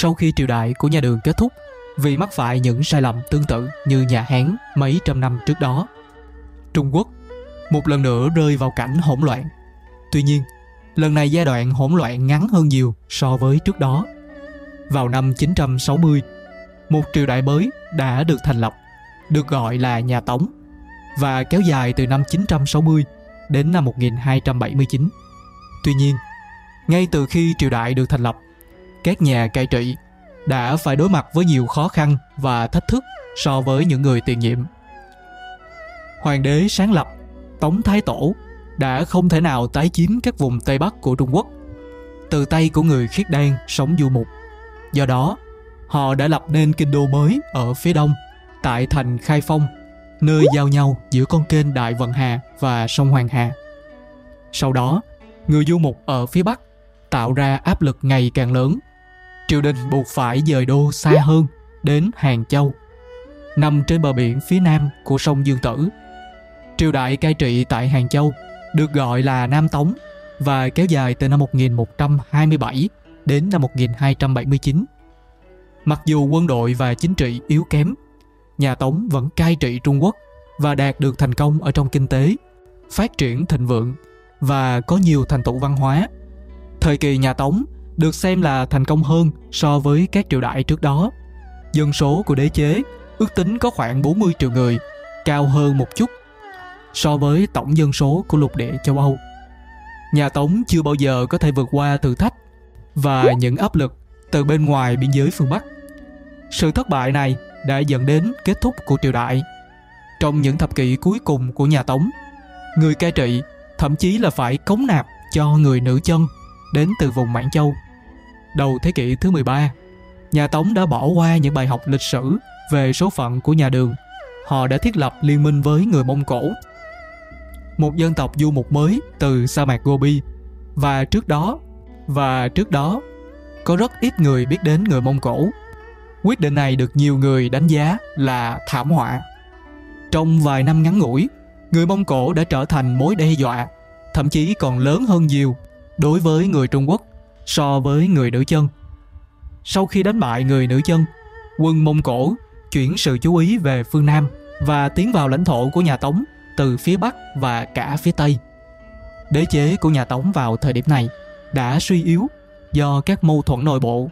sau khi triều đại của nhà Đường kết thúc vì mắc phải những sai lầm tương tự như nhà Hán mấy trăm năm trước đó. Trung Quốc một lần nữa rơi vào cảnh hỗn loạn. Tuy nhiên, lần này giai đoạn hỗn loạn ngắn hơn nhiều so với trước đó. Vào năm 960, một triều đại mới đã được thành lập, được gọi là nhà Tống, và kéo dài từ năm 960 đến năm 1279. Tuy nhiên, ngay từ khi triều đại được thành lập, các nhà cai trị đã phải đối mặt với nhiều khó khăn và thách thức so với những người tiền nhiệm. Hoàng đế sáng lập Tống Thái Tổ đã không thể nào tái chiếm các vùng Tây Bắc của Trung Quốc từ tay của người khiết đan sống du mục. Do đó, họ đã lập nên kinh đô mới ở phía đông tại thành Khai Phong, nơi giao nhau giữa con kênh Đại Vận Hà và sông Hoàng Hà. Sau đó, người du mục ở phía Bắc tạo ra áp lực ngày càng lớn. Triều đình buộc phải dời đô xa hơn đến Hàng Châu, nằm trên bờ biển phía nam của sông Dương Tử. Triều đại cai trị tại Hàng Châu được gọi là Nam Tống và kéo dài từ năm 1127 đến năm 1279. Mặc dù quân đội và chính trị yếu kém, nhà Tống vẫn cai trị Trung Quốc và đạt được thành công ở trong kinh tế, phát triển thịnh vượng và có nhiều thành tựu văn hóa. Thời kỳ nhà Tống được xem là thành công hơn so với các triều đại trước đó. Dân số của đế chế ước tính có khoảng 40 triệu người, cao hơn một chút so với tổng dân số của lục địa châu Âu. Nhà Tống chưa bao giờ có thể vượt qua thử thách và những áp lực từ bên ngoài biên giới phương Bắc. Sự thất bại này đã dẫn đến kết thúc của triều đại. Trong những thập kỷ cuối cùng của nhà Tống, người cai trị thậm chí là phải cống nạp cho người nữ chân đến từ vùng Mãn Châu. Đầu thế kỷ thứ 13, nhà Tống đã bỏ qua những bài học lịch sử về số phận của nhà Đường. Họ đã thiết lập liên minh với người Mông Cổ, một dân tộc du mục mới từ sa mạc Gobi, và trước đó có rất ít người biết đến người Mông Cổ. Quyết định này được nhiều người đánh giá là thảm họa. Trong vài năm ngắn ngủi, người Mông Cổ đã trở thành mối đe dọa, thậm chí còn lớn hơn nhiều đối với người Trung Quốc so với người nữ chân. Sau khi đánh bại người nữ chân, quân Mông Cổ chuyển sự chú ý về phương Nam và tiến vào lãnh thổ của nhà Tống từ phía Bắc và cả phía Tây. Đế chế của nhà Tống vào thời điểm này đã suy yếu do các mâu thuẫn nội bộ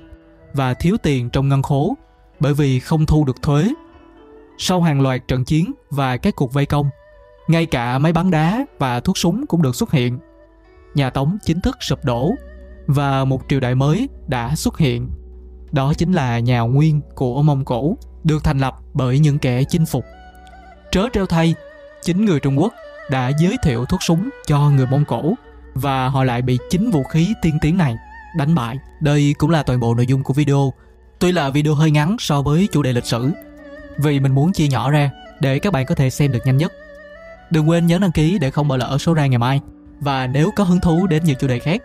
và thiếu tiền trong ngân khố bởi vì không thu được thuế. Sau hàng loạt trận chiến và các cuộc vây công, ngay cả máy bắn đá và thuốc súng cũng được xuất hiện. Nhà Tống chính thức sụp đổ và một triều đại mới đã xuất hiện. Đó chính là nhà Nguyên của Mông Cổ, được thành lập bởi những kẻ chinh phục. Trớ trêu thay, chính người Trung Quốc đã giới thiệu thuốc súng cho người Mông Cổ và họ lại bị chính vũ khí tiên tiến này đánh bại. Đây cũng là toàn bộ nội dung của video. Tuy là video hơi ngắn so với chủ đề lịch sử, vì mình muốn chia nhỏ ra để các bạn có thể xem được nhanh nhất. Đừng quên nhấn đăng ký để không bỏ lỡ số ra ngày mai. Và nếu có hứng thú đến nhiều chủ đề khác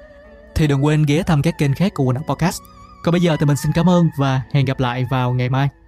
thì đừng quên ghé thăm các kênh khác của Nắng Podcast. Còn bây giờ thì mình xin cảm ơn và hẹn gặp lại vào ngày mai.